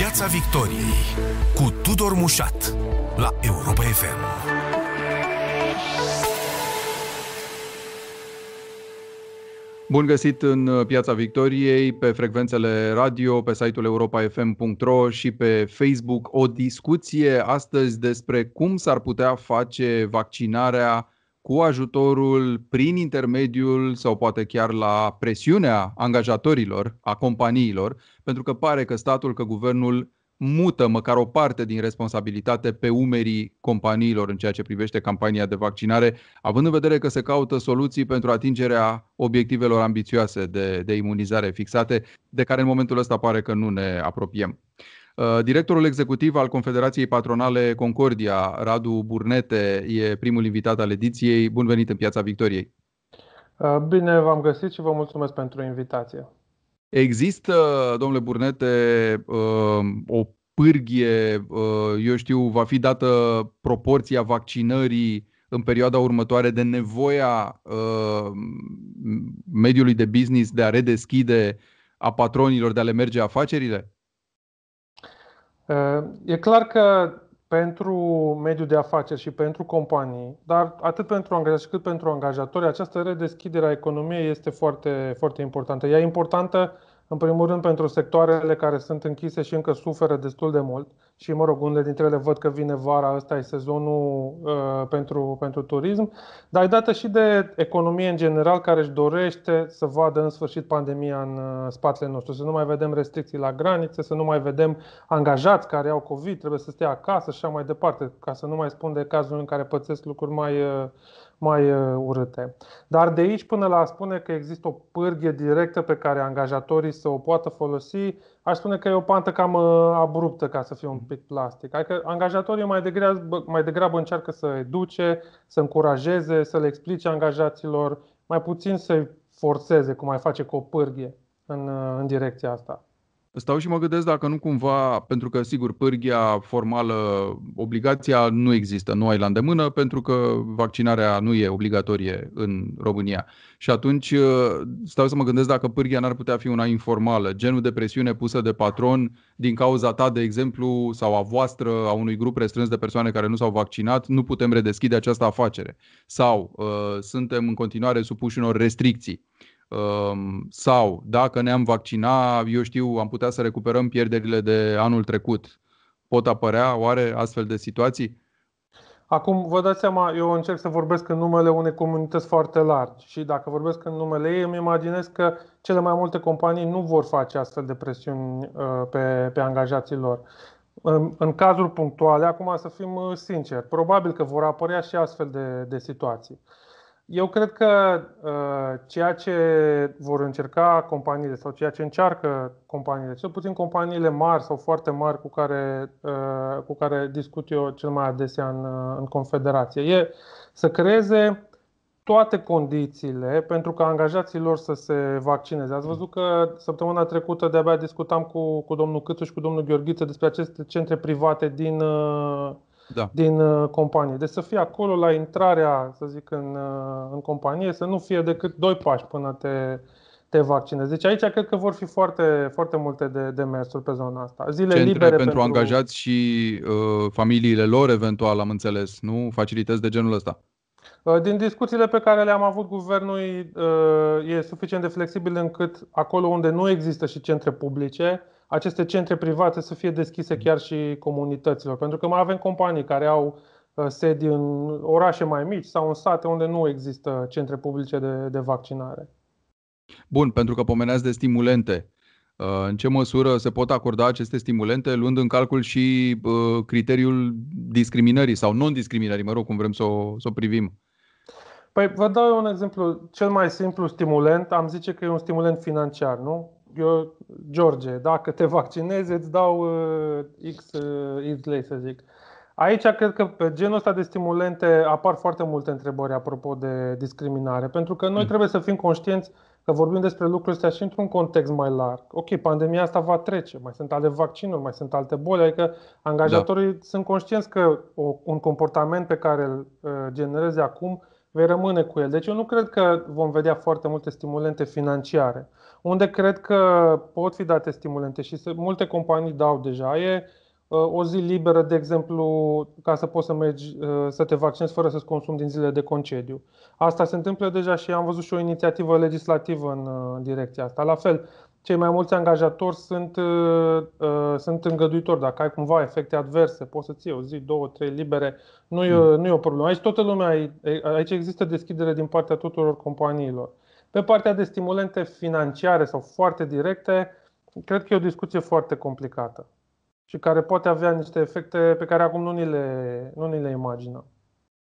Piața Victoriei cu Tudor Mușat la Europa FM. Bun găsit în Piața Victoriei, pe frecvențele radio, pe site-ul europafm.ro și pe Facebook. O discuție astăzi despre cum s-ar putea face vaccinarea cu ajutorul, prin intermediul sau poate chiar la presiunea angajatorilor, a companiilor, pentru că pare că statul, că guvernul mută măcar o parte din responsabilitate pe umerii companiilor în ceea ce privește campania de vaccinare, având în vedere că se caută soluții pentru atingerea obiectivelor ambițioase de imunizare fixate, de care în momentul ăsta pare că nu ne apropiem. Directorul executiv al Confederației Patronale Concordia, Radu Burnete, e primul invitat al ediției. Bun venit în Piața Victoriei! Bine v-am găsit și vă mulțumesc pentru invitație! Există, domnule Burnete, o pârghie, eu știu, va fi dată proporția vaccinării în perioada următoare de nevoia mediului de business de a redeschide, a patronilor de a le merge afacerile? E clar că pentru mediul de afaceri și pentru companii, dar atât pentru angajați cât pentru angajatori, această redeschidere a economiei este foarte, foarte importantă. Ea e importantă, în primul rând, pentru sectoarele care sunt închise și încă suferă destul de mult. Și, unele dintre ele văd că vine vara, ăsta e sezonul pentru turism, dar e dată și de economie în general, care își dorește să vadă în sfârșit pandemia în spatele nostru. Să nu mai vedem restricții la granițe, să nu mai vedem angajați care au COVID, trebuie să stea acasă și așa mai departe, ca să nu mai spun de cazul în care pățesc lucruri mai urâte. Dar de aici până la a spune că există o pârghie directă pe care angajatorii să o poată folosi, aș spune că e o pantă cam abruptă, ca să fie un pic plastic. Adică angajatorii mai degrabă încearcă să educe, să încurajeze, să le explice angajaților, mai puțin să-i forțeze, cum mai face cu o pârghie în direcția asta. Stau și mă gândesc dacă nu cumva, pentru că sigur pârghia formală, obligația nu există, nu ai la îndemână, pentru că vaccinarea nu e obligatorie în România. Și atunci stau să mă gândesc dacă pârghia n-ar putea fi una informală, genul de presiune pusă de patron din cauza ta, de exemplu, sau a voastră, a unui grup restrâns de persoane care nu s-au vaccinat, nu putem redeschide această afacere. Sau suntem în continuare supuși unor restricții. Sau dacă ne-am vaccinat, am putea să recuperăm pierderile de anul trecut. Pot apărea oare astfel de situații? Acum, vă dați seama, eu încerc să vorbesc în numele unei comunități foarte largi și dacă vorbesc în numele ei, îmi imaginez că cele mai multe companii nu vor face astfel de presiuni pe angajații lor. În cazuri punctuale, acum să fim sinceri, probabil că vor apărea și astfel de situații. Eu cred că ceea ce vor încerca companiile sau ceea ce încearcă companiile, cel puțin companiile mari sau foarte mari cu care discut eu cel mai adesea în Confederație, e să creeze toate condițiile pentru ca angajații lor să se vaccineze. Ați văzut că săptămâna trecută de-abia discutam cu domnul Câțu și cu domnul Gheorghiță despre aceste centre private din companie. Deci să fii acolo la intrarea, să zic, în companie, să nu fie decât 2 pași până te vaccinezi. Deci aici cred că vor fi foarte, foarte multe demersuri pe zona asta. Zile libere pentru angajați și familiile lor, eventual, am înțeles, nu? Facilități de genul ăsta. Din discuțiile pe care le-am avut, guvernul e suficient de flexibil încât acolo unde nu există și centre publice, aceste centre private să fie deschise chiar și comunităților. Pentru că mai avem companii care au sedii în orașe mai mici sau în sate unde nu există centre publice de vaccinare. Bun, pentru că pomeneați de stimulente. În ce măsură se pot acorda aceste stimulente, luând în calcul și criteriul discriminării sau non-discriminării, cum vrem să o privim? Păi, vă dau un exemplu. Cel mai simplu stimulent, am zice că e un stimulent financiar, nu? Eu, George, dacă te vaccinezi, îți dau X lei, să zic. Aici cred că pe genul ăsta de stimulente apar foarte multe întrebări apropo de discriminare, pentru că noi trebuie să fim conștienți că vorbim despre lucrurile astea și într-un context mai larg. Ok, pandemia asta va trece, mai sunt alte vaccinuri, mai sunt alte boli, adică angajatorii sunt conștienți că un comportament pe care îl generezi acum vei rămâne cu el. Deci eu nu cred că vom vedea foarte multe stimulente financiare. unde cred că pot fi date stimulente și multe companii dau deja. E o zi liberă, de exemplu, ca să poți să mergi să te vaccinezi fără să-ți consumi din zilele de concediu. Asta se întâmplă deja și am văzut și o inițiativă legislativă în direcția asta. La fel, cei mai mulți angajatori sunt îngăduitori. Dacă ai cumva efecte adverse, poți să-ți iei o zi, două, trei libere. Nu e o problemă. Aici toată lumea, aici există deschidere din partea tuturor companiilor. Pe partea de stimulente financiare sau foarte directe, cred că e o discuție foarte complicată și care poate avea niște efecte pe care acum nu ni le imaginăm.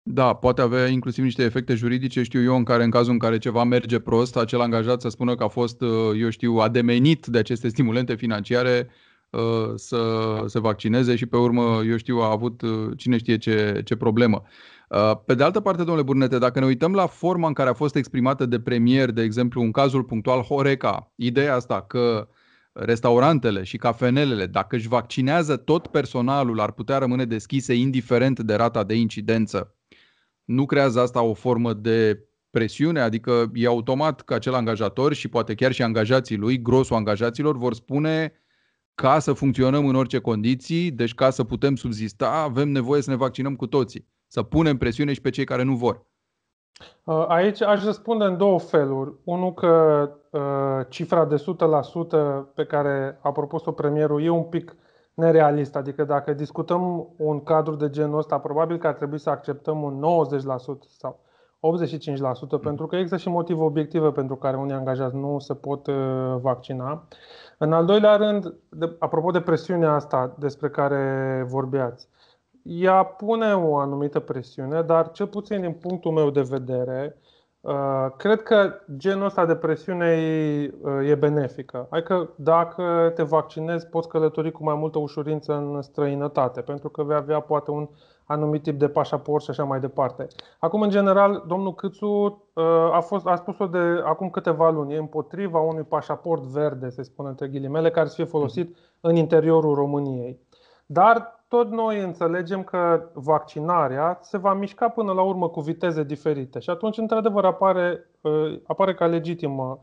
Da, poate avea inclusiv niște efecte juridice, știu eu, în cazul în care ceva merge prost, acel angajat să spună că a fost, eu știu, ademenit de aceste stimulente financiare să se vaccineze și pe urmă, eu știu, a avut cine știe ce problemă. Pe de altă parte, domnule Burnete, dacă ne uităm la forma în care a fost exprimată de premier, de exemplu, în cazul punctual Horeca, ideea asta că restaurantele și cafenelele, dacă își vaccinează tot personalul, ar putea rămâne deschise indiferent de rata de incidență. Nu creează asta o formă de presiune? Adică e automat că acel angajator și poate chiar și angajații lui, grosul angajaților, vor spune ca să funcționăm în orice condiții, deci ca să putem subzista, avem nevoie să ne vaccinăm cu toții. Să punem presiune și pe cei care nu vor. Aici aș răspunde în două feluri. Unul că cifra de 100% pe care a propus-o premierul e un pic nerealist. Adică dacă discutăm un cadru de genul ăsta, probabil că ar trebui să acceptăm un 90% sau 85%, pentru că există și motive obiective pentru care unii angajați nu se pot vaccina. În al doilea rând, apropo de presiunea asta despre care vorbeați, ea pune o anumită presiune, dar cel puțin din punctul meu de vedere, cred că genul ăsta de presiune e benefică. Adică dacă te vaccinezi, poți călători cu mai multă ușurință în străinătate, pentru că vei avea poate un anumit tip de pașaport și așa mai departe. Acum, în general, domnul Câțu a spus-o de acum câteva luni. E împotriva unui pașaport verde, se spune între ghilimele, care să fie folosit în interiorul României. Dar tot noi înțelegem că vaccinarea se va mișca până la urmă cu viteze diferite și atunci, într-adevăr, apare ca legitimă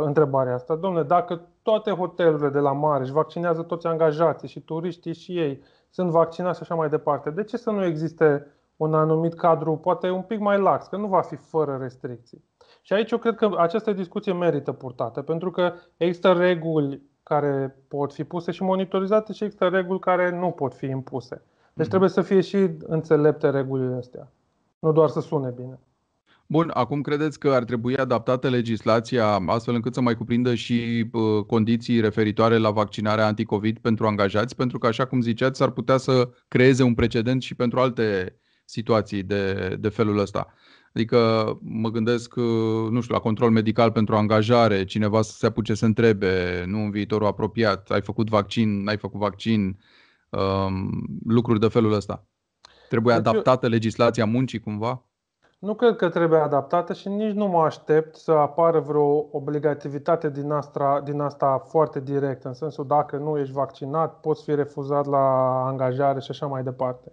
întrebarea asta. Dom'le, dacă toate hotelurile de la mare își vaccinează toți angajații și turiștii și ei sunt vaccinați și așa mai departe, de ce să nu existe un anumit cadru, poate un pic mai lax, că nu va fi fără restricții? Și aici eu cred că această discuție merită purtată, pentru că există reguli care pot fi puse și monitorizate și există reguli care nu pot fi impuse. Deci trebuie să fie și înțelepte regulile astea, nu doar să sune bine. Bun, acum credeți că ar trebui adaptată legislația astfel încât să mai cuprindă și condiții referitoare la vaccinarea anticovid pentru angajați? Pentru că, așa cum ziceați, s-ar putea să creeze un precedent și pentru alte situații de felul ăsta. Adică mă gândesc, nu știu, la control medical pentru angajare, cineva să se apuce să întrebe, nu în viitorul apropiat, ai făcut vaccin, n-ai făcut vaccin, lucruri de felul ăsta. Trebuie adaptată legislația muncii cumva? Nu cred că trebuie adaptată și nici nu mă aștept să apară vreo obligativitate din asta foarte direct, în sensul dacă nu ești vaccinat, poți fi refuzat la angajare și așa mai departe.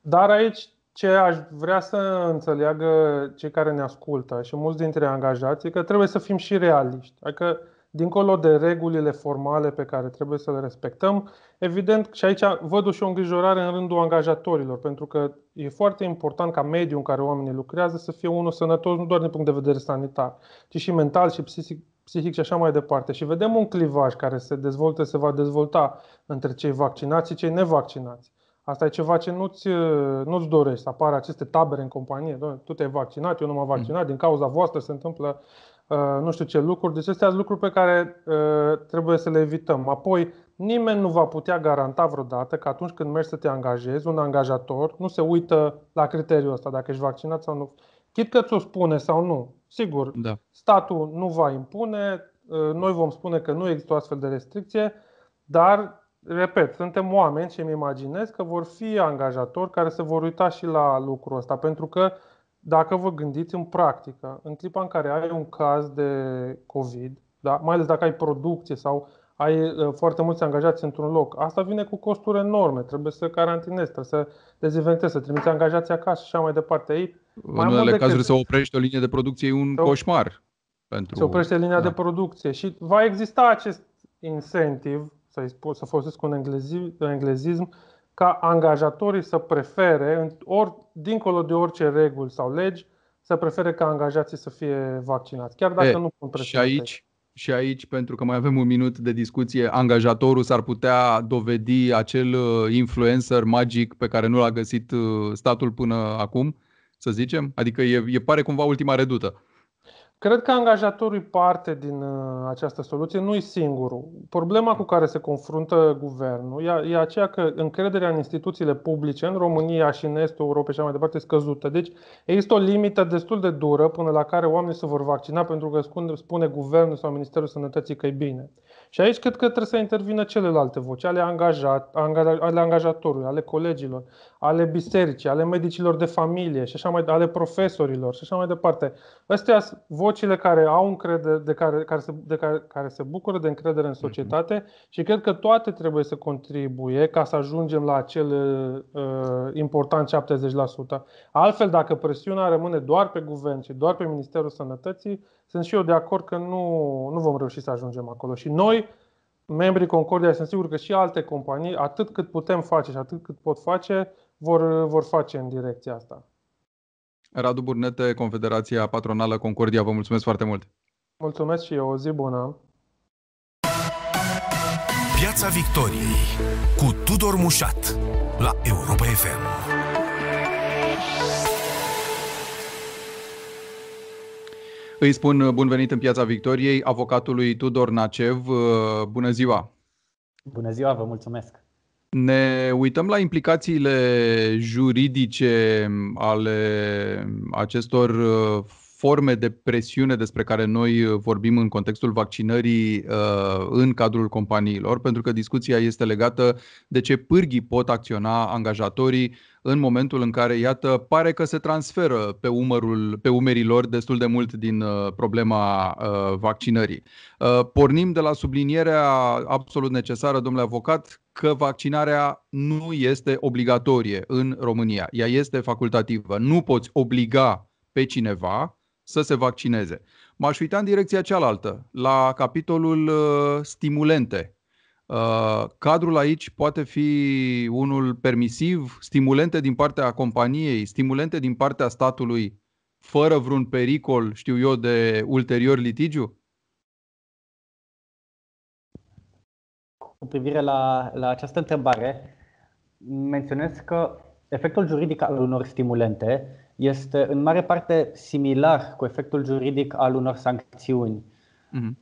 Dar aici ce aș vrea să înțeleagă cei care ne ascultă și mulți dintre angajații, că trebuie să fim și realiști. Adică, dincolo de regulile formale pe care trebuie să le respectăm, evident, și aici văd și o îngrijorare în rândul angajatorilor, pentru că e foarte important ca mediul în care oamenii lucrează să fie unul sănătos, nu doar din punct de vedere sanitar, ci și mental și psihic și așa mai departe. Și vedem un clivaj care se va dezvolta între cei vaccinați și cei nevaccinați. Asta e ceva ce nu-ți dorești, să apară aceste tabere în companie. Tu te-ai vaccinat, eu nu m-am vaccinat, din cauza voastră se întâmplă nu știu ce lucruri. Deci astea sunt lucruri pe care trebuie să le evităm. Apoi, nimeni nu va putea garanta vreodată că atunci când mergi să te angajezi, un angajator nu se uită la criteriul ăsta, dacă ești vaccinat sau nu. Chit că ți-o spune sau nu, sigur, da. Statul nu va impune, noi vom spune că nu există o astfel de restricție, dar... Repet, suntem oameni și îmi imaginez că vor fi angajatori care se vor uita și la lucrul ăsta, pentru că dacă vă gândiți în practică, în clipa în care ai un caz de COVID, da, mai ales dacă ai producție sau ai foarte mulți angajați într-un loc, asta vine cu costuri enorme, trebuie să carantinezi, trebuie să dezinfectezi, să trimiți angajații acasă și așa mai departe. În unele cazuri să oprești o linie de producție, e un coșmar. Pentru... Se oprește linia de producție și va exista acest incentiv, să folosesc un englezism, ca angajatorii să prefere, dincolo de orice reguli sau legi, să prefere ca angajații să fie vaccinați, chiar dacă nu pun presiune. Și aici, pentru că mai avem un minut de discuție, angajatorul s-ar putea dovedi acel influencer magic pe care nu l-a găsit statul până acum, să zicem? Adică pare cumva ultima redută. Cred că angajatorul e parte din această soluție, nu e singurul. Problema cu care se confruntă guvernul e aceea că încrederea în instituțiile publice, în România și în Estul Europei și mai departe, e scăzută. Deci există o limită destul de dură până la care oamenii se vor vaccina pentru că spune guvernul sau Ministerul Sănătății că e bine. Și aici cred că trebuie să intervină celelalte voci, ale angajatorului, ale colegilor, ale bisericii, ale medicilor de familie, și așa mai, ale profesorilor și așa mai departe. Astea sunt vocile care au încredere, care se bucură de încredere în societate și cred că toate trebuie să contribuie ca să ajungem la acel important 70%. Altfel, dacă presiunea rămâne doar pe guvern și doar pe Ministerul Sănătății, sunt și eu de acord că nu vom reuși să ajungem acolo. Și noi, membrii Concordia, sunt sigur că și alte companii, atât cât putem face și atât cât pot face, vor face în direcția asta. Radu Burnete, Confederația Patronală Concordia, vă mulțumesc foarte mult! Mulțumesc și eu, o zi bună! Piața Victoriei cu Tudor Mușat la Europa FM. Îi spun bun venit în Piața Victoriei avocatului Tudor Nacev. Bună ziua! Bună ziua, vă mulțumesc! Ne uităm la implicațiile juridice ale acestor forme de presiune despre care noi vorbim în contextul vaccinării în cadrul companiilor, pentru că discuția este legată de ce pârghii pot acționa angajatorii în momentul în care, iată, pare că se transferă pe umerii lor destul de mult din problema vaccinării. Pornim de la sublinierea absolut necesară, domnule avocat, că vaccinarea nu este obligatorie în România. Ea este facultativă. Nu poți obliga pe cineva să se vaccineze. M-aș uita în direcția cealaltă, la capitolul stimulente. Cadrul aici poate fi unul permisiv, stimulente din partea companiei, stimulente din partea statului, fără vreun pericol, știu eu, de ulterior litigiu? Cu privire la această întrebare, menționez că efectul juridic al unor stimulente este în mare parte similar cu efectul juridic al unor sancțiuni.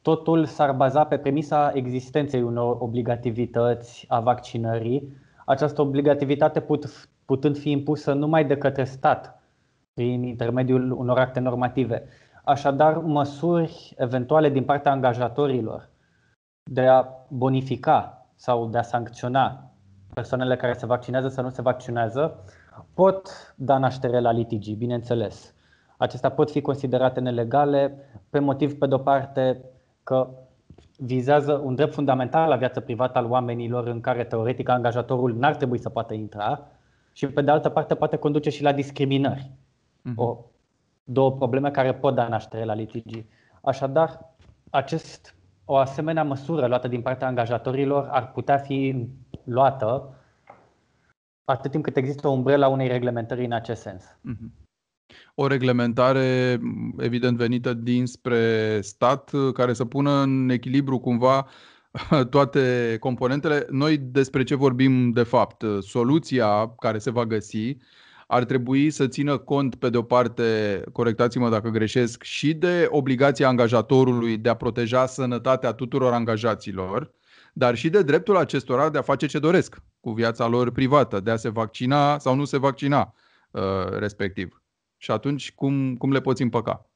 Totul s-ar baza pe premisa existenței unor obligativități a vaccinării, această obligativitate putând fi impusă numai de către stat prin intermediul unor acte normative. Așadar, măsuri eventuale din partea angajatorilor de a bonifica sau de a sancționa persoanele care se vaccinează sau nu se vaccinează pot da naștere la litigii, bineînțeles. Acestea pot fi considerate nelegale pe motiv, pe de-o parte, că vizează un drept fundamental la viața privată al oamenilor în care, teoretic, angajatorul n-ar trebui să poată intra și, pe de altă parte, poate conduce și la discriminări. Două probleme care pot da naștere la litigii. Așadar, o asemenea măsură luată din partea angajatorilor ar putea fi luată atât timp cât există o umbrela unei reglementări în acest sens. O reglementare, evident, venită dinspre stat, care să pună în echilibru cumva toate componentele. Noi despre ce vorbim de fapt? Soluția care se va găsi ar trebui să țină cont, pe de o parte, corectați-mă dacă greșesc, și de obligația angajatorului de a proteja sănătatea tuturor angajaților, dar și de dreptul acestora de a face ce doresc cu viața lor privată, de a se vaccina sau nu se vaccina respectiv. Și atunci, cum le poți împăca?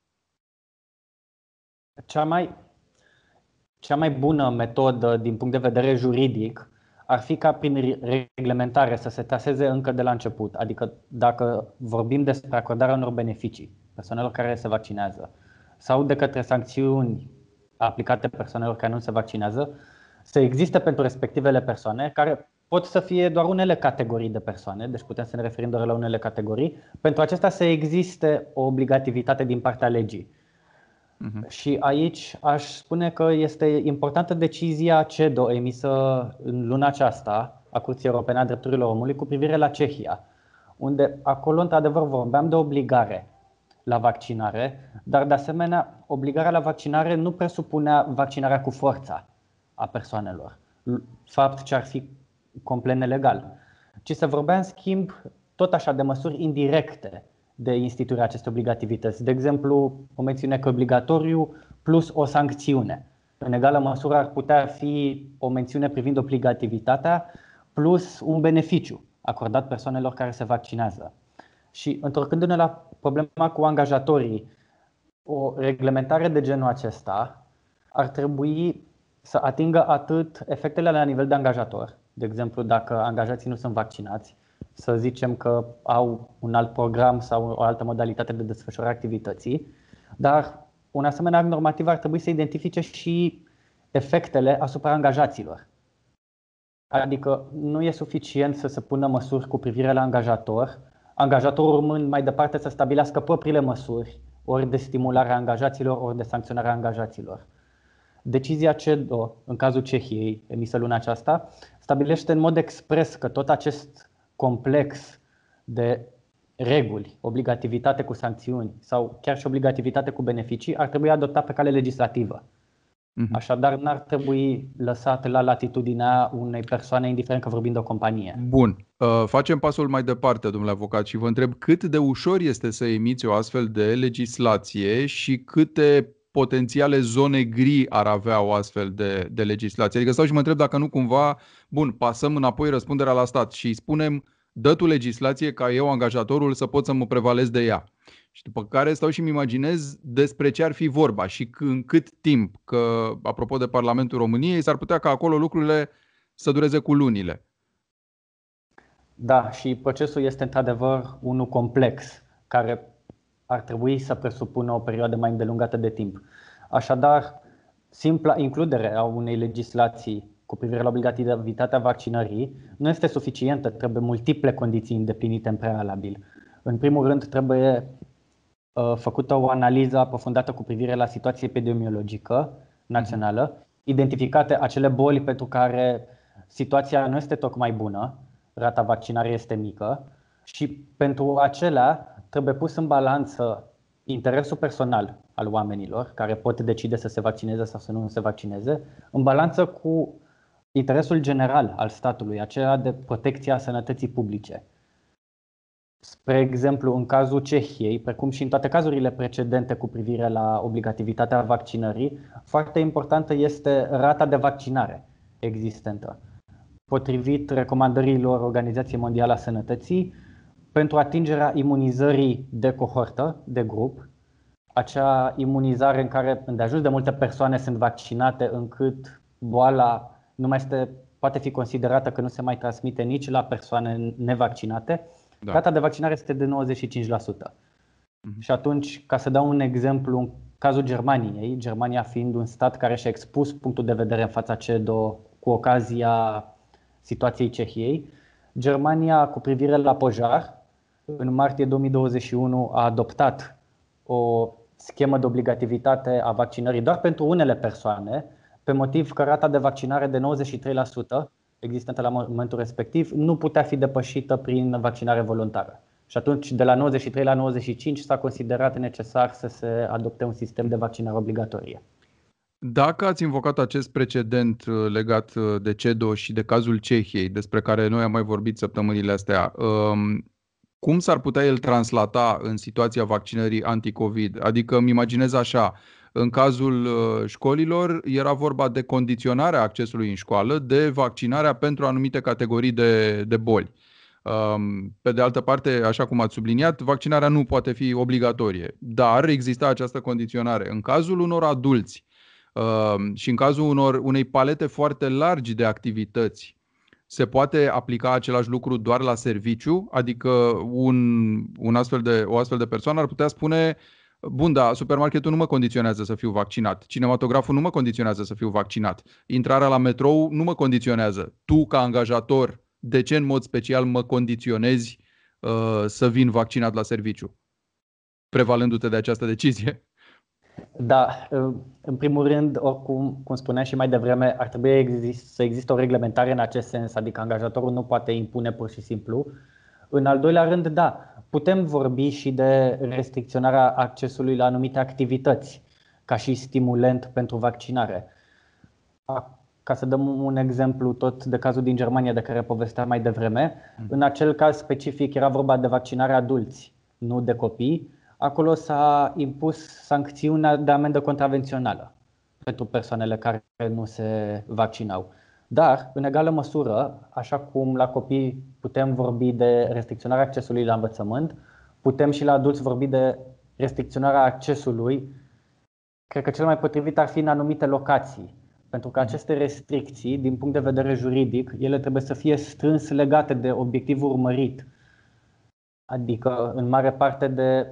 Cea mai bună metodă din punct de vedere juridic ar fi ca prin reglementare să se traseze încă de la început. Adică dacă vorbim despre acordarea unor beneficii persoanelor care se vaccinează sau de către sancțiuni aplicate persoanelor care nu se vaccinează, să existe pentru respectivele persoane, care pot să fie doar unele categorii de persoane, deci putem să ne referim doar la unele categorii, pentru acestea să existe o obligativitate din partea legii. Și aici aș spune că este importantă decizia CEDO emisă în luna aceasta a Curții Europene a Drepturilor Omului cu privire la Cehia, unde acolo într-adevăr vorbeam de obligare la vaccinare, dar de asemenea obligarea la vaccinare nu presupunea vaccinarea cu forța a persoanelor, fapt ce ar fi complet nelegal, ci se vorbea în schimb tot așa de măsuri indirecte de instituirea acestei obligativități. De exemplu, o mențiune că obligatoriu plus o sancțiune. În egală măsură ar putea fi o mențiune privind obligativitatea plus un beneficiu acordat persoanelor care se vaccinează. Și întorcându-ne la problema cu angajatorii, o reglementare de genul acesta ar trebui să atingă atât efectele la nivel de angajator, de exemplu dacă angajații nu sunt vaccinați, să zicem că au un alt program sau o altă modalitate de desfășurare a activității, dar un asemenea act normativ ar trebui să identifice și efectele asupra angajaților. Adică nu e suficient să se pună măsuri cu privire la angajator, angajatorul urmând mai departe să stabilească propriile măsuri, ori de stimulare a angajaților, ori de sancționare a angajaților. Decizia CEDO, în cazul Cehiei, emisă luna aceasta, stabilește în mod expres că tot acest complex de reguli, obligativitate cu sancțiuni sau chiar și obligativitate cu beneficii ar trebui adoptat pe cale legislativă. Așadar, n-ar trebui lăsat la latitudinea unei persoane, indiferent că vorbim de o companie. Bun. Facem pasul mai departe, domnule avocat, și vă întreb cât de ușor este să emiți o astfel de legislație și câte potențiale zone gri ar avea o astfel de legislație. Adică stau și mă întreb dacă nu cumva, bun, pasăm înapoi răspunderea la stat și spunem dă tu legislație ca eu, angajatorul, să pot să mă prevalez de ea. Și după care stau și-mi imaginez despre ce ar fi vorba și în cât timp, că apropo de Parlamentul României, s-ar putea ca acolo lucrurile să dureze cu lunile. Da, și procesul este într-adevăr unul complex, care ar trebui să presupună o perioadă mai îndelungată de timp. Așadar, simpla includere a unei legislații cu privire la obligativitatea vaccinării nu este suficientă, trebuie multiple condiții îndeplinite în prealabil. În primul rând, trebuie făcută o analiză aprofundată cu privire la situația epidemiologică națională, identificate acele boli pentru care situația nu este tocmai bună, rata vaccinării este mică și pentru acelea trebuie pus în balanță interesul personal al oamenilor care pot decide să se vaccineze sau să nu se vaccineze, în balanță cu interesul general al statului, acela de protecția sănătății publice. Spre exemplu, în cazul Cehiei, precum și în toate cazurile precedente cu privire la obligativitatea vaccinării, foarte importantă este rata de vaccinare existentă. Potrivit recomandărilor Organizației Mondiale a Sănătății, pentru atingerea imunizării de cohortă, de grup, acea imunizare în care îndeajuns de multe persoane sunt vaccinate încât boala nu mai poate fi considerată că nu se mai transmite nici la persoane nevaccinate, da. Rata de vaccinare este de 95%. Și atunci, ca să dau un exemplu, în cazul Germaniei, Germania fiind un stat care și-a expus punctul de vedere în fața CEDO cu ocazia situației Cehiei, Germania, cu privire la pojar, în martie 2021 a adoptat o schemă de obligativitate a vaccinării doar pentru unele persoane, pe motiv că rata de vaccinare de 93% existentă la momentul respectiv nu putea fi depășită prin vaccinare voluntară. Și atunci, de la 93 la 95 s-a considerat necesar să se adopte un sistem de vaccinare obligatorie. Dacă ați invocat acest precedent legat de CEDO și de cazul Cehiei, despre care noi am mai vorbit săptămânile astea, cum s-ar putea el translata în situația vaccinării anticovid? Adică îmi imaginez așa, în cazul școlilor era vorba de condiționarea accesului în școală, de vaccinarea pentru anumite categorii de boli. Pe de altă parte, așa cum ați subliniat, vaccinarea nu poate fi obligatorie, dar exista această condiționare. În cazul unor adulți, și în cazul unei palete foarte largi de activități, se poate aplica același lucru doar la serviciu? Adică o astfel de persoană ar putea spune: bun, da, supermarketul nu mă condiționează să fiu vaccinat, cinematograful nu mă condiționează să fiu vaccinat, intrarea la metrou nu mă condiționează. Tu, ca angajator, de ce în mod special mă condiționezi să vin vaccinat la serviciu, prevalându-te de această decizie? Da, în primul rând, oricum, cum spuneam și mai devreme, ar trebui să existe o reglementare în acest sens, adică angajatorul nu poate impune pur și simplu. În al doilea rând, da, putem vorbi și de restricționarea accesului la anumite activități, ca și stimulent pentru vaccinare. Ca să dăm un exemplu tot de cazul din Germania de care povesteam mai devreme, în acel caz specific era vorba de vaccinarea adulți, nu de copii. Acolo s-a impus sancțiunea de amendă contravențională pentru persoanele care nu se vaccinau. Dar, în egală măsură, așa cum la copii putem vorbi de restricționarea accesului la învățământ, putem și la adulți vorbi de restricționarea accesului. Cred că cel mai potrivit ar fi în anumite locații, pentru că aceste restricții, din punct de vedere juridic, ele trebuie să fie strâns legate de obiectivul urmărit, adică în mare parte de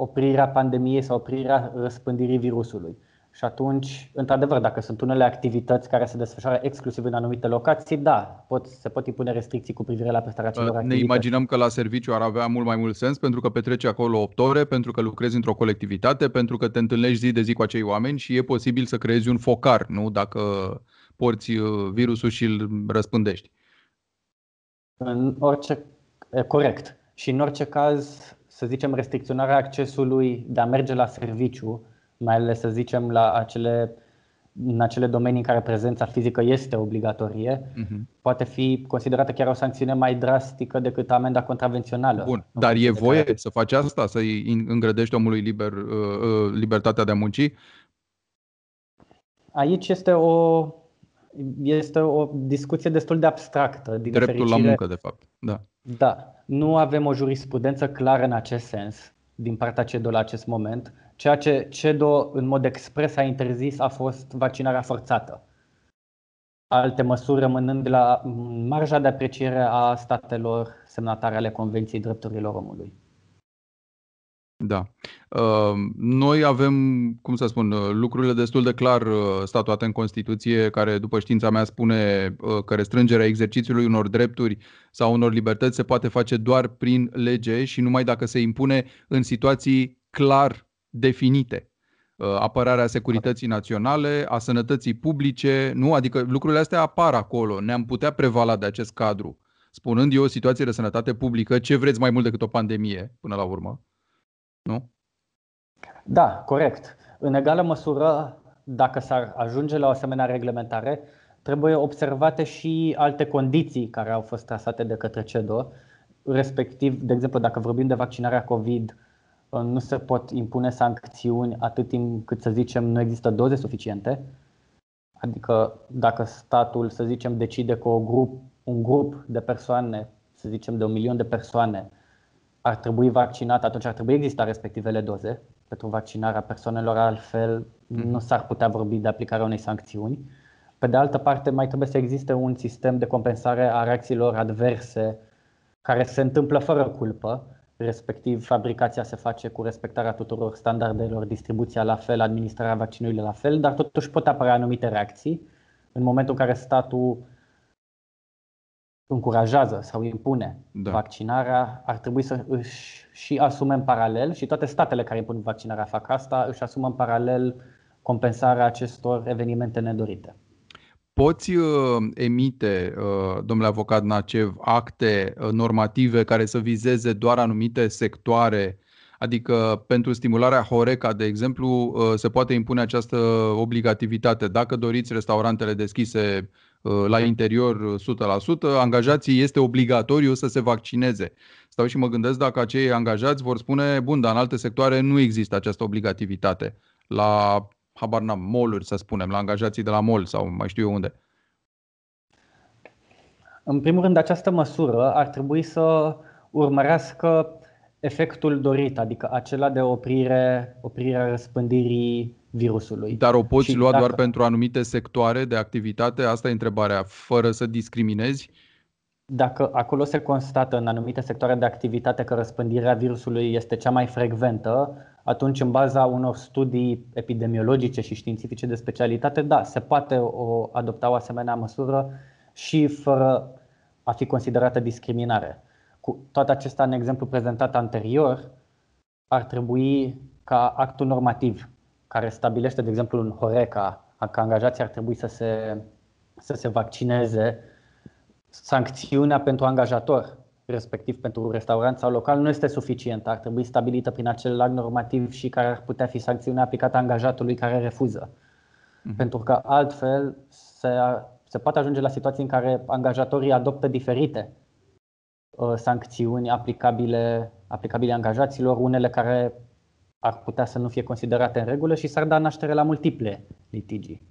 oprirea pandemiei sau oprirea răspândirii virusului. Și atunci, într-adevăr, dacă sunt unele activități care se desfășoară exclusiv în anumite locații, da, se pot impune restricții cu privire la prestarea acelor activități. Ne imaginăm că la serviciu ar avea mult mai mult sens, pentru că petreci acolo 8 ore, pentru că lucrezi într-o colectivitate, pentru că te întâlnești zi de zi cu acei oameni și e posibil să creezi un focar, nu? Dacă porți virusul și îl răspândești. Corect. Și în orice caz, să zicem, restricționarea accesului de a merge la serviciu, mai ales, să zicem, în acele domenii în care prezența fizică este obligatorie, poate fi considerată chiar o sancțiune mai drastică decât amenda contravențională. Bun, dar e voie să faci asta, să-i îngrădești omului libertatea de a munci? Aici este o discuție destul de abstractă. Dreptul la muncă, de fapt. Da. Nu avem o jurisprudență clară în acest sens din partea CEDO la acest moment. Ceea ce CEDO în mod expres a interzis a fost vaccinarea forțată. Alte măsuri rămânând la marja de apreciere a statelor semnatare ale Convenției Drepturilor Omului. Da. Noi avem, cum să spun, lucrurile destul de clar statuate în Constituție, care, după știința mea, spune că restrângerea exercițiului unor drepturi sau unor libertăți se poate face doar prin lege și numai dacă se impune în situații clar definite. Apărarea securității naționale, a sănătății publice, nu? Adică lucrurile astea apar acolo. Ne-am putea prevala de acest cadru, spunând eu o situație de sănătate publică, ce vreți mai mult decât o pandemie, până la urmă. Nu? Da, corect. În egală măsură, dacă s-ar ajunge la o asemenea reglementare, trebuie observate și alte condiții care au fost trasate de către CEDO, respectiv, de exemplu, dacă vorbim de vaccinarea COVID, nu se pot impune sancțiuni atât timp cât, să zicem, nu există doze suficiente. Adică dacă statul, să zicem, decide că un grup de persoane, să zicem de 1 milion de persoane, ar trebui vaccinat, atunci ar trebui exista respectivele doze pentru vaccinarea persoanelor, altfel nu s-ar putea vorbi de aplicarea unei sancțiuni. Pe de altă parte, mai trebuie să existe un sistem de compensare a reacțiilor adverse care se întâmplă fără culpă, respectiv fabricația se face cu respectarea tuturor standardelor, distribuția la fel, administrarea vaccinului la fel, dar totuși pot apărea anumite reacții în momentul în care statul încurajează sau impune vaccinarea, ar trebui să își și asume în paralel, și toate statele care impun vaccinarea fac asta, își asumă în paralel compensarea acestor evenimente nedorite. Poți emite, domnule avocat Nacev, acte normative care să vizeze doar anumite sectoare? Adică pentru stimularea Horeca, de exemplu, se poate impune această obligativitate. Dacă doriți restaurantele deschise la interior 100%, angajații este obligatoriu să se vaccineze. Stau și mă gândesc dacă acei angajați vor spune, bun, dar în alte sectoare nu există această obligativitate. La, habar n-am, mall-uri, să spunem, la angajații de la mall sau mai știu eu unde. În primul rând, această măsură ar trebui să urmărească efectul dorit, adică acela de oprirea răspândirii virusului. Dar o poți lua doar pentru anumite sectoare de activitate? Asta e întrebarea, fără să discriminezi? Dacă acolo se constată în anumite sectoare de activitate că răspândirea virusului este cea mai frecventă, atunci în baza unor studii epidemiologice și științifice de specialitate, da, se poate adopta o asemenea măsură și fără a fi considerată discriminare. Cu toate acestea, în exemplu prezentat anterior, ar trebui ca actul normativ care stabilește, de exemplu, în Horeca, că angajații ar trebui să se vaccineze, sancțiunea pentru angajator, respectiv pentru restaurant sau local, nu este suficientă. Ar trebui stabilită prin acel act normativ și care ar putea fi sancțiunea aplicată angajatului care refuză. Pentru că altfel se poate ajunge la situații în care angajatorii adoptă diferite sancțiuni aplicabile angajaților, unele care ar putea să nu fie considerate în regulă și s-ar da naștere la multiple litigii.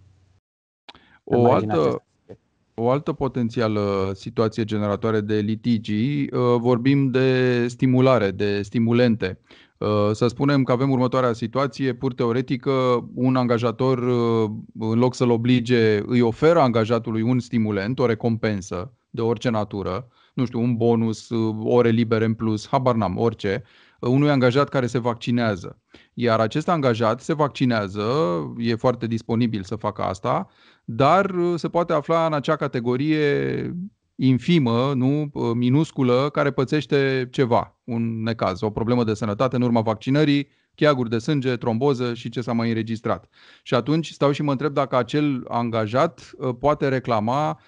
O altă potențială situație generatoare de litigii, vorbim de stimulare, de stimulente. Să spunem că avem următoarea situație, pur teoretică, un angajator, în loc să-l oblige, îi oferă angajatului un stimulent, o recompensă de orice natură, nu știu, un bonus, ore libere în plus, habar n-am, orice, unui angajat care se vaccinează. Iar acest angajat se vaccinează, e foarte disponibil să facă asta, dar se poate afla în acea categorie infimă, nu, minusculă, care pățește ceva, un necaz, o problemă de sănătate în urma vaccinării, cheaguri de sânge, tromboză și ce s-a mai înregistrat. Și atunci stau și mă întreb dacă acel angajat poate reclama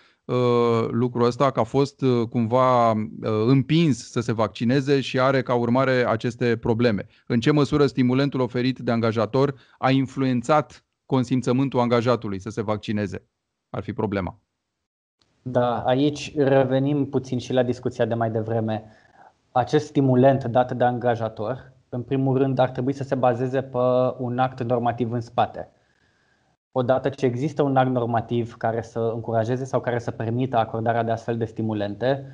lucrul ăsta, că a fost cumva împins să se vaccineze și are ca urmare aceste probleme. În ce măsură stimulentul oferit de angajator a influențat consimțământul angajatului să se vaccineze? Ar fi problema. Da, aici revenim puțin și la discuția de mai devreme. Acest stimulent dat de angajator, în primul rând, ar trebui să se bazeze pe un act normativ în spate. Odată ce există un act normativ care să încurajeze sau care să permită acordarea de astfel de stimulente,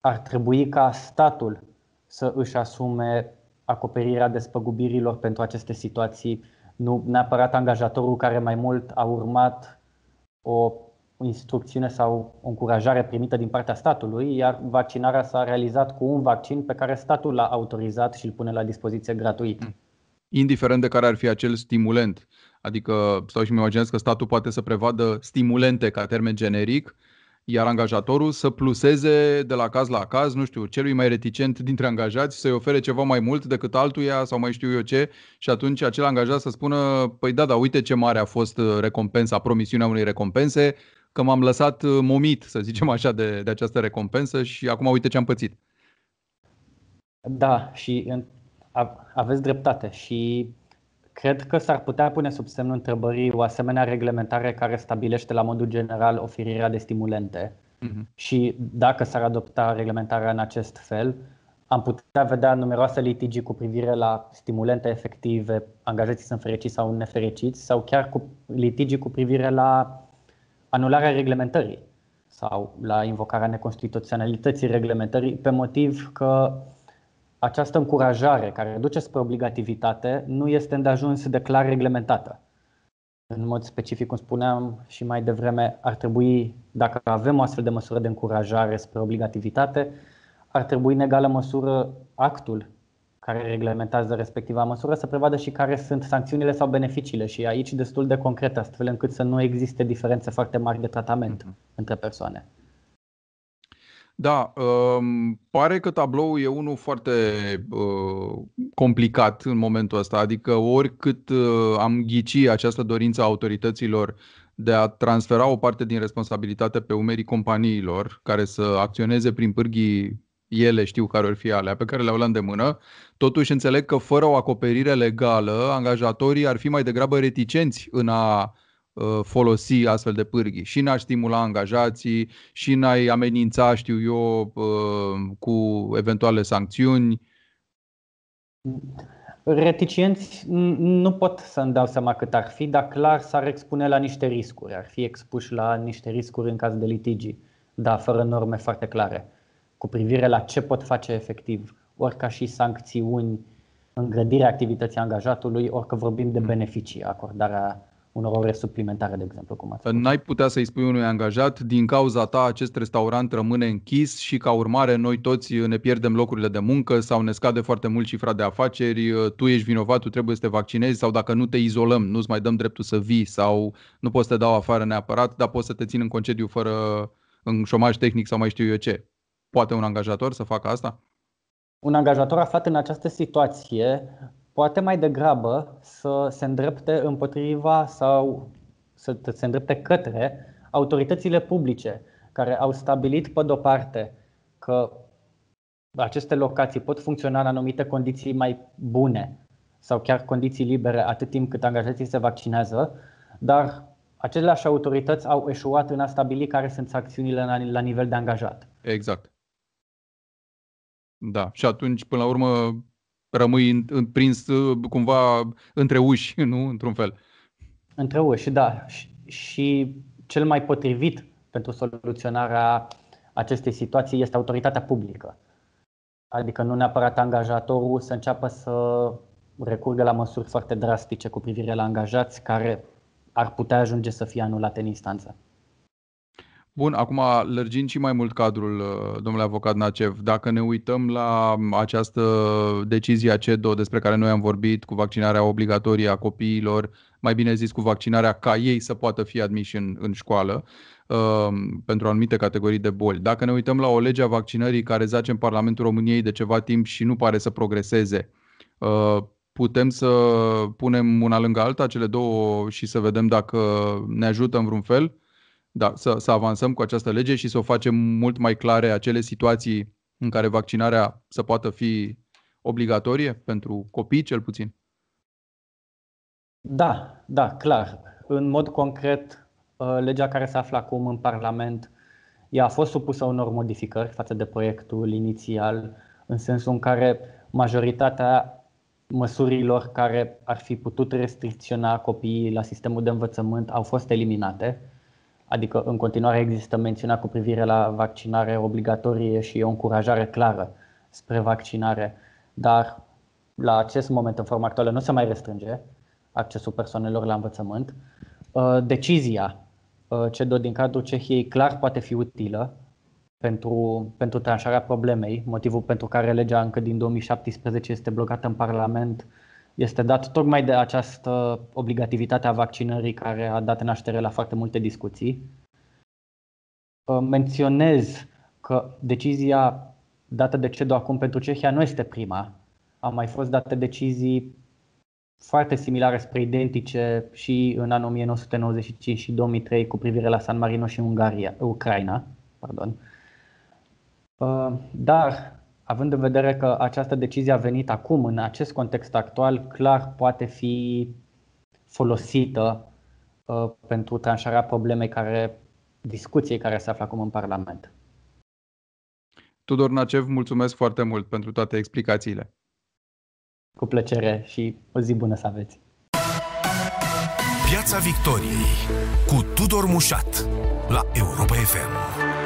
ar trebui ca statul să își asume acoperirea despăgubirilor pentru aceste situații, nu neapărat angajatorul care mai mult a urmat o instrucțiune sau o încurajare primită din partea statului, iar vaccinarea s-a realizat cu un vaccin pe care statul l-a autorizat și îl pune la dispoziție gratuit. Indiferent de care ar fi acel stimulent. Adică stau și-mi imaginez că statul poate să prevadă stimulente ca termen generic, iar angajatorul să pluseze de la caz la caz, nu știu, celui mai reticent dintre angajați să-i ofere ceva mai mult decât altuia sau mai știu eu ce, și atunci acel angajat să spună, păi da, uite ce mare a fost recompensa, promisiunea unei recompense, că m-am lăsat momit, să zicem așa, de această recompensă și acum uite ce am pățit. Da, și aveți dreptate și cred că s-ar putea pune sub semnul întrebării o asemenea reglementare care stabilește la modul general oferirea de stimulente. Și dacă s-ar adopta reglementarea în acest fel, am putea vedea numeroase litigii cu privire la stimulente efective, angajații sunt fericiți sau nefericiți, sau chiar cu litigii cu privire la anularea reglementării sau la invocarea neconstituționalității reglementării pe motiv că această încurajare care duce spre obligativitate nu este îndeajuns de clar reglementată. În mod specific, cum spuneam și mai devreme, ar trebui, dacă avem o astfel de măsură de încurajare spre obligativitate, ar trebui în egală măsură actul care reglementează respectiva măsură să prevadă și care sunt sancțiunile sau beneficiile și aici destul de concret, astfel încât să nu existe diferențe foarte mari de tratament între persoane. Da, pare că tabloul e unul foarte complicat în momentul ăsta, adică oricât am ghici această dorință a autorităților de a transfera o parte din responsabilitate pe umerii companiilor care să acționeze prin pârghii, ele știu care or fi alea pe care le-au la îndemână, totuși înțeleg că fără o acoperire legală, angajatorii ar fi mai degrabă reticenți în a folosi astfel de pârghii și n-a stimula angajații și n-ai amenința, știu eu, cu eventuale sancțiuni. Reticienți nu pot să-mi dau seama cât ar fi, dar clar s-ar expune la niște riscuri, ar fi expuși la niște riscuri în caz de litigii, dar fără norme foarte clare cu privire la ce pot face efectiv, ori ca și sancțiuni, îngrădirea activității angajatului, ori că vorbim de beneficii, acordarea unor ore suplimentare, de exemplu, cum ați spus. N-ai putea să-i spui unui angajat, din cauza ta acest restaurant rămâne închis și ca urmare noi toți ne pierdem locurile de muncă sau ne scade foarte mult cifra de afaceri, tu ești vinovat, tu trebuie să te vaccinezi sau dacă nu te izolăm, nu-ți mai dăm dreptul să vii sau nu poți să te dau afară neapărat, dar poți să te țin în concediu fără, în șomaj tehnic sau mai știu eu ce. Poate un angajator să facă asta? Un angajator aflat în această situație poate mai degrabă să se îndrepte împotriva sau să se îndrepte către autoritățile publice care au stabilit pe de-o parte că aceste locații pot funcționa în anumite condiții mai bune sau chiar condiții libere atât timp cât angajații se vaccinează, dar aceleași autorități au eșuat în a stabili care sunt sancțiunile la nivel de angajat. Exact. Da, și atunci până la urmă rămâi prins cumva între uși, nu? Într-un fel. Între uși, da. Și cel mai potrivit pentru soluționarea acestei situații este autoritatea publică. Adică nu neapărat angajatorul să înceapă să recurgă la măsuri foarte drastice cu privire la angajați care ar putea ajunge să fie anulate în instanță. Bun, acum lărgind și mai mult cadrul, domnule avocat Nacev, dacă ne uităm la această decizie a CEDO despre care noi am vorbit, cu vaccinarea obligatorie a copiilor, mai bine zis cu vaccinarea ca ei să poată fi admiși în școală pentru anumite categorii de boli. Dacă ne uităm la o lege a vaccinării care zace în Parlamentul României de ceva timp și nu pare să progreseze, putem să punem una lângă alta cele două și să vedem dacă ne ajută în vreun fel? Da, să avansăm cu această lege și să o facem mult mai clare acele situații în care vaccinarea să poată fi obligatorie pentru copii, cel puțin? Da, clar. În mod concret, legea care se află acum în Parlament, ea a fost supusă unor modificări față de proiectul inițial, în sensul în care majoritatea măsurilor care ar fi putut restricționa copiii la sistemul de învățământ au fost eliminate. Adică în continuare există mențiunea cu privire la vaccinare obligatorie și o încurajare clară spre vaccinare, dar la acest moment, în forma actuală, nu se mai restrânge accesul persoanelor la învățământ. Decizia CEDO din cadrul Cehiei clar poate fi utilă pentru tranșarea problemei. Motivul pentru care legea încă din 2017 este blocată în Parlament este dat tocmai de această obligativitate a vaccinării care a dat naștere la foarte multe discuții. Menționez că decizia dată de CEDO acum pentru Cehia nu este prima. Au mai fost date decizii foarte similare spre identice și în anul 1995 și 2003 cu privire la San Marino și Ucraina. Dar având în vedere că această decizie a venit acum, în acest context actual, clar poate fi folosită pentru tranșarea problemei discuției care se află acum în Parlament. Tudor Nacev, mulțumesc foarte mult pentru toate explicațiile. Cu plăcere și o zi bună să aveți! Piața Victoriei cu Tudor Mușat la Europa FM.